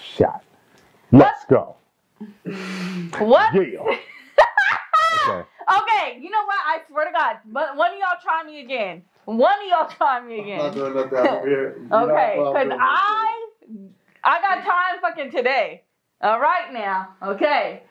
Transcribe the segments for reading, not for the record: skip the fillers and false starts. shot. Let's go. What? Yeah. Okay. Okay, you know what? I swear to God, but one of y'all try me again. I'm not doing that over here. Okay, because I got time fucking today. All right now. Okay.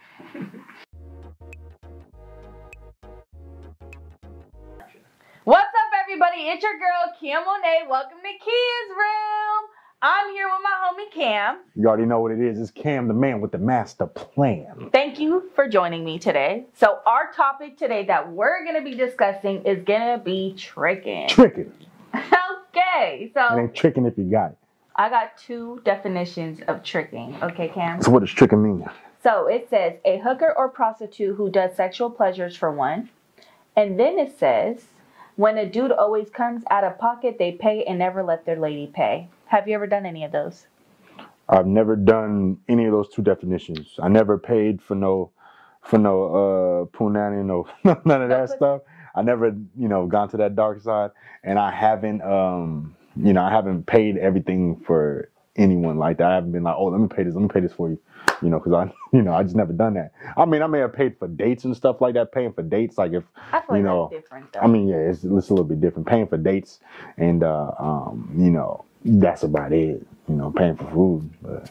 What's up, everybody? It's your girl, Kimone. Welcome to Kia's Room. I'm here with my homie Cam. You already know what it is. It's Cam, the man with the master plan. Thank you for joining me today. So our topic today that we're going to be discussing is going to be tricking. Tricking. Okay. So it ain't tricking if you got it. I got two definitions of tricking. Okay, Cam. So what does tricking mean? So it says a hooker or prostitute who does sexual pleasures for one. And then it says when a dude always comes out of pocket, they pay and never let their lady pay. Have you ever done any of those? I've never done any of those two definitions. I never paid for no punani, no none of that stuff. I never, you know, gone to that dark side, and I haven't, you know, I haven't paid everything for anyone like that. I haven't been like, oh, let me pay this for you, you know, because I, you know, I just never done that. I mean, I may have paid for dates and stuff like that. Paying for dates, like if I feel you know, that's different, though. I mean, yeah, it's a little bit different. Paying for dates and you know. That's about it, you know, paying for food. But,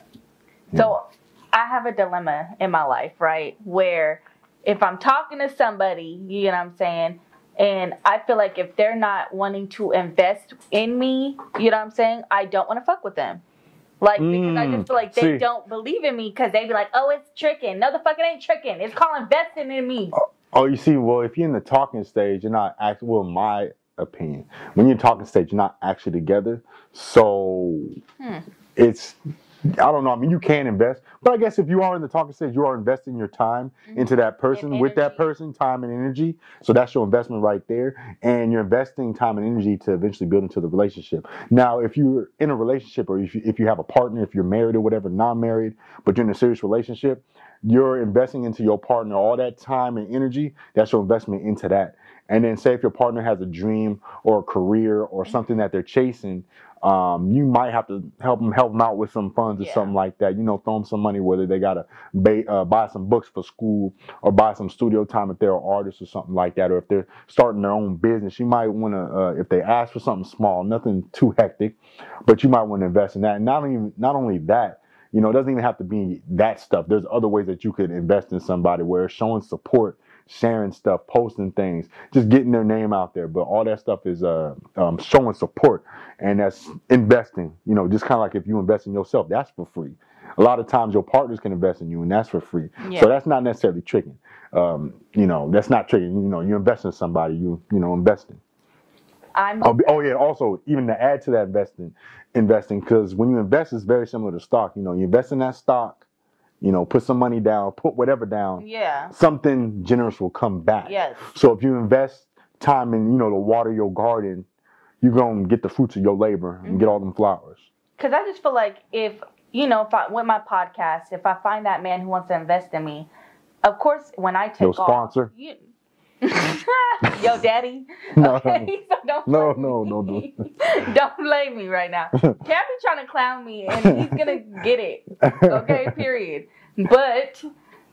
so know. I have a dilemma in my life, right? Where if I'm talking to somebody, you know what I'm saying? And I feel like if they're not wanting to invest in me, you know what I'm saying? I don't want to fuck with them. Like, because I just feel like they don't believe in me because they be like, oh, it's tricking. No, the fuck, it ain't tricking. It's called investing in me. Oh, you see, well, if you're in the talking stage, you're not actually, well, my opinion. When you're talking stage, you're not actually together. So it's, I don't know. I mean, you can invest, but I guess if you are in the talking stage, you are investing your time into that person, with that person, time and energy. So that's your investment right there. And you're investing time and energy to eventually build into the relationship. Now, if you're in a relationship or if you have a partner, if you're married or whatever, non-married, but you're in a serious relationship, you're investing into your partner all that time and energy. That's your investment into that. And then say if your partner has a dream or a career or something that they're chasing, you might have to help them out with some funds or something like that. You know, throw them some money, whether they got to buy some books for school or buy some studio time if they're an artist or something like that. Or if they're starting their own business, you might want to, if they ask for something small, nothing too hectic, but you might want to invest in that. And not only that, you know, it doesn't even have to be that stuff. There's other ways that you could invest in somebody where it's showing support, sharing stuff, posting things, just getting their name out there. But all that stuff is showing support, and that's investing, you know, just kind of like if you invest in yourself, that's for free. A lot of times your partners can invest in you, and that's for free. Yeah. So that's not necessarily tricking. You know, that's not tricking. You know, you invest in somebody, you know, investing. Oh yeah, also, even to add to that investing, because when you invest, it's very similar to stock. You know, you invest in that stock, you know, put some money down, put whatever down. Yeah. Something generous will come back. Yes. So if you invest time in, you know, to water your garden, you're going to get the fruits of your labor and get all them flowers. Because I just feel like if, you know, with my podcast, if I find that man who wants to invest in me, of course, when I take your sponsor. Yo, daddy. No, okay, so don't blame me right now. Cam be trying to clown me, and he's gonna get it. Okay, period. But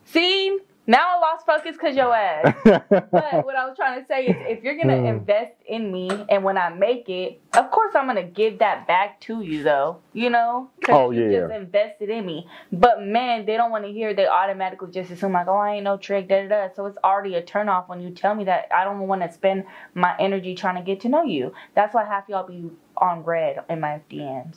see, now I lost focus because your ass. But what I was trying to say is, if you're gonna invest in me, and when I make it, of course I'm gonna give that back to you, though. You know, because you just invested in me. But man, they don't want to hear. They automatically just assume like, oh, I ain't no trick, da da da. So it's already a turnoff when you tell me that I don't want to spend my energy trying to get to know you. That's why half y'all be on red in my DMs.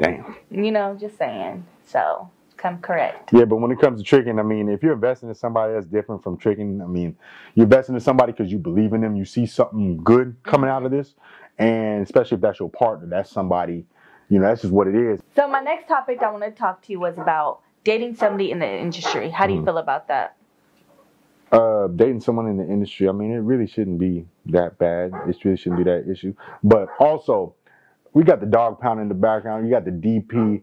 Damn. You know, just saying. So. I'm correct. Yeah, but when it comes to tricking, I mean, if you're investing in somebody, that's different from tricking. I mean, you're investing in somebody because you believe in them. You see something good coming out of this. And especially if that's your partner, that's somebody, you know, that's just what it is. So my next topic I want to talk to you was about dating somebody in the industry. How do you feel about that? Dating someone in the industry, I mean, it really shouldn't be that bad. It really shouldn't be that issue. But also, we got the dog pound in the background. You got the DPGC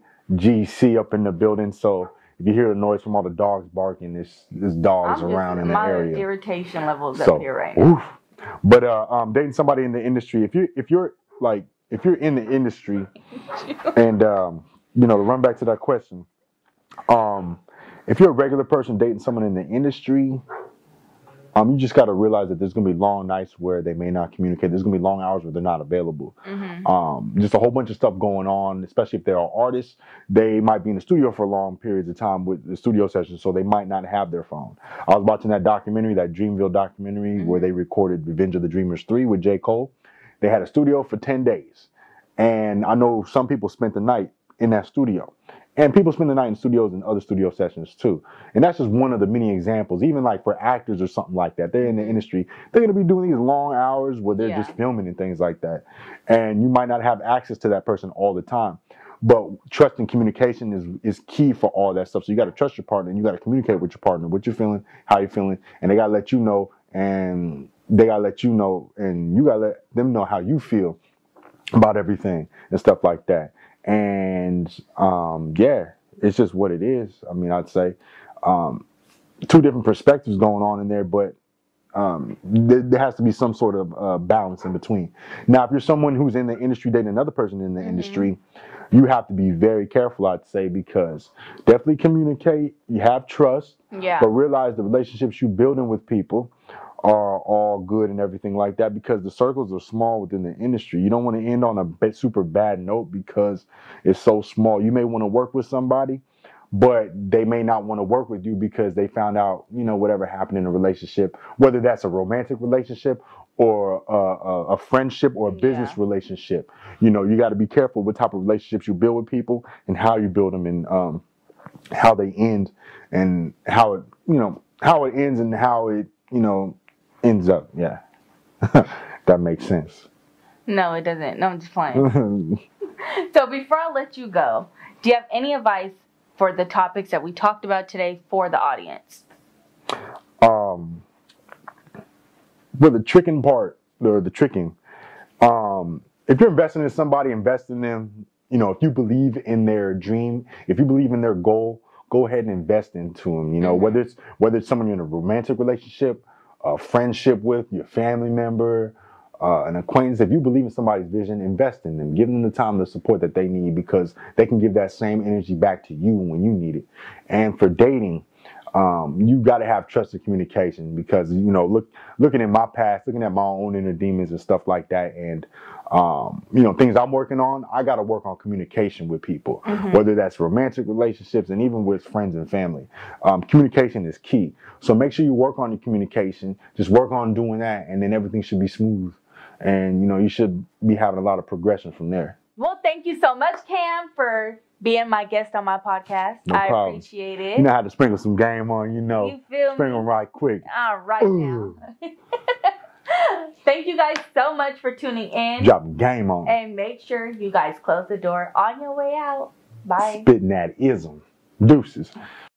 up in the building, so if you hear the noise from all the dogs barking, this dog is around in the area. My irritation levels up here right now. But dating somebody in the industry, if you're in the industry, and you know, to run back to that question, if you're a regular person dating someone in the industry, you just got to realize that there's going to be long nights where they may not communicate. There's going to be long hours where they're not available. Mm-hmm. Just a whole bunch of stuff going on, especially if they are artists. They might be in the studio for long periods of time with the studio sessions, so they might not have their phone. I was watching that documentary, that Dreamville documentary, mm-hmm. where they recorded Revenge of the Dreamers 3 with J. Cole. They had a studio for 10 days. And I know some people spent the night in that studio. And people spend the night in studios and other studio sessions too. And that's just one of the many examples, even like for actors or something like that. They're in the industry. They're going to be doing these long hours where they're just filming and things like that. And you might not have access to that person all the time. But trust and communication is key for all that stuff. So you got to trust your partner and you got to communicate with your partner, what you're feeling, how you're feeling. And they got to let you know and they got to let you know and you got to let them know how you feel about everything and stuff like that. And, yeah, it's just what it is. I mean, I'd say, two different perspectives going on in there, but, there has to be some sort of, balance in between. Now, if you're someone who's in the industry dating another person in the mm-hmm. industry, you have to be very careful, I'd say, because definitely communicate, you have trust, but realize the relationships you're building with people are all good and everything like that, because the circles are small within the industry. You don't want to end on a super bad note because it's so small. You may want to work with somebody, but they may not want to work with you because they found out, you know, whatever happened in a relationship, whether that's a romantic relationship or a friendship or a business relationship. You know, you got to be careful what type of relationships you build with people and how you build them and how they end and how it, you know, how it ends and how it, you know, ends up, that makes sense. No, it doesn't. No, I'm just playing. So before I let you go, do you have any advice for the topics that we talked about today for the audience? For the tricking part, or the tricking, if you're investing in somebody, invest in them. You know, if you believe in their dream, if you believe in their goal, go ahead and invest into them. You know, mm-hmm. whether it's someone you're in a romantic relationship, a friendship with, your family member, an acquaintance. If you believe in somebody's vision, invest in them. Give them the time, the support that they need, because they can give that same energy back to you when you need it. And for dating, you got to have trusted communication, because, you know, looking at my past, looking at my own inner demons and stuff like that, and you know, things I'm working on, I got to work on communication with people, mm-hmm. whether that's romantic relationships and even with friends and family. Communication is key. So make sure you work on your communication, just work on doing that, and then everything should be smooth. And, you know, you should be having a lot of progression from there. Well, thank you so much, Cam, for being my guest on my podcast. No problem. I appreciate it. You know how to sprinkle some game on, you know. You feel sprinkle me? Right quick. All right. Ooh. Now. Thank you guys so much for tuning in. Drop game on. And make sure you guys close the door on your way out. Bye. Spitting that ism. Deuces.